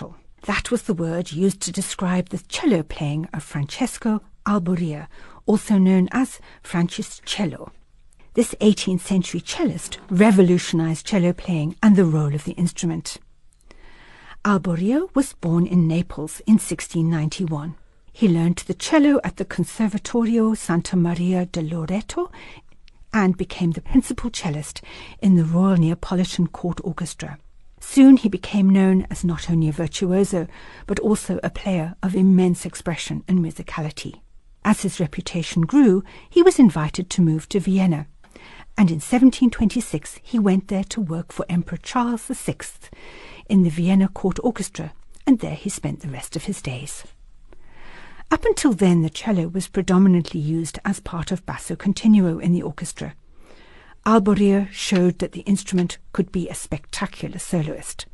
natural. That was the word used to describe the cello playing of Francesco Alborea, also known as Franciscello. This 18th century cellist revolutionized cello playing and the role of the instrument. Alborea was born in Naples in 1691. He learned the cello at the Conservatorio Santa Maria de Loreto and became the principal cellist in the Royal Neapolitan Court Orchestra. Soon he became known as not only a virtuoso, but also a player of immense expression and musicality. As his reputation grew, he was invited to move to Vienna, and in 1726 he went there to work for Emperor Charles VI in the Vienna Court Orchestra, and there he spent the rest of his days. Up until then, the cello was predominantly used as part of basso continuo in the orchestra. Alborea showed that the instrument could be a spectacular soloist.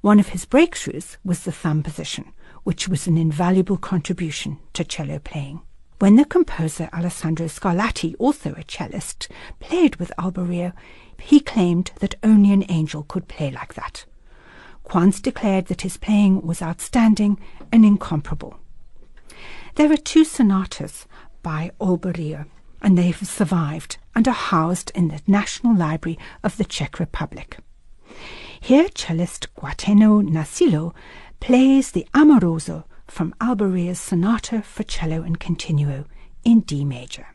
One of his breakthroughs was the thumb position, which was an invaluable contribution to cello playing. When the composer Alessandro Scarlatti, also a cellist, played with Alborea, he claimed that only an angel could play like that. Quantz declared that his playing was outstanding and incomparable. There are two sonatas by Alborea, and they have survived and are housed in the National Library of the Czech Republic. Here, cellist Gaetano Nasillo plays the Amoroso from Alborea's Sonata for Cello and Continuo in D major.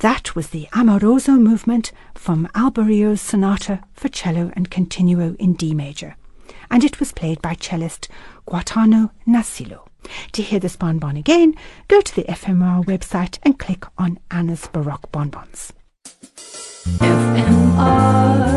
That was the Amoroso movement from Alborea's Sonata for Cello and Continuo in D major, and it was played by cellist Gaetano Nasillo. To hear this bonbon again, go to the FMR website and click on Anna's Baroque Bonbons. FMR.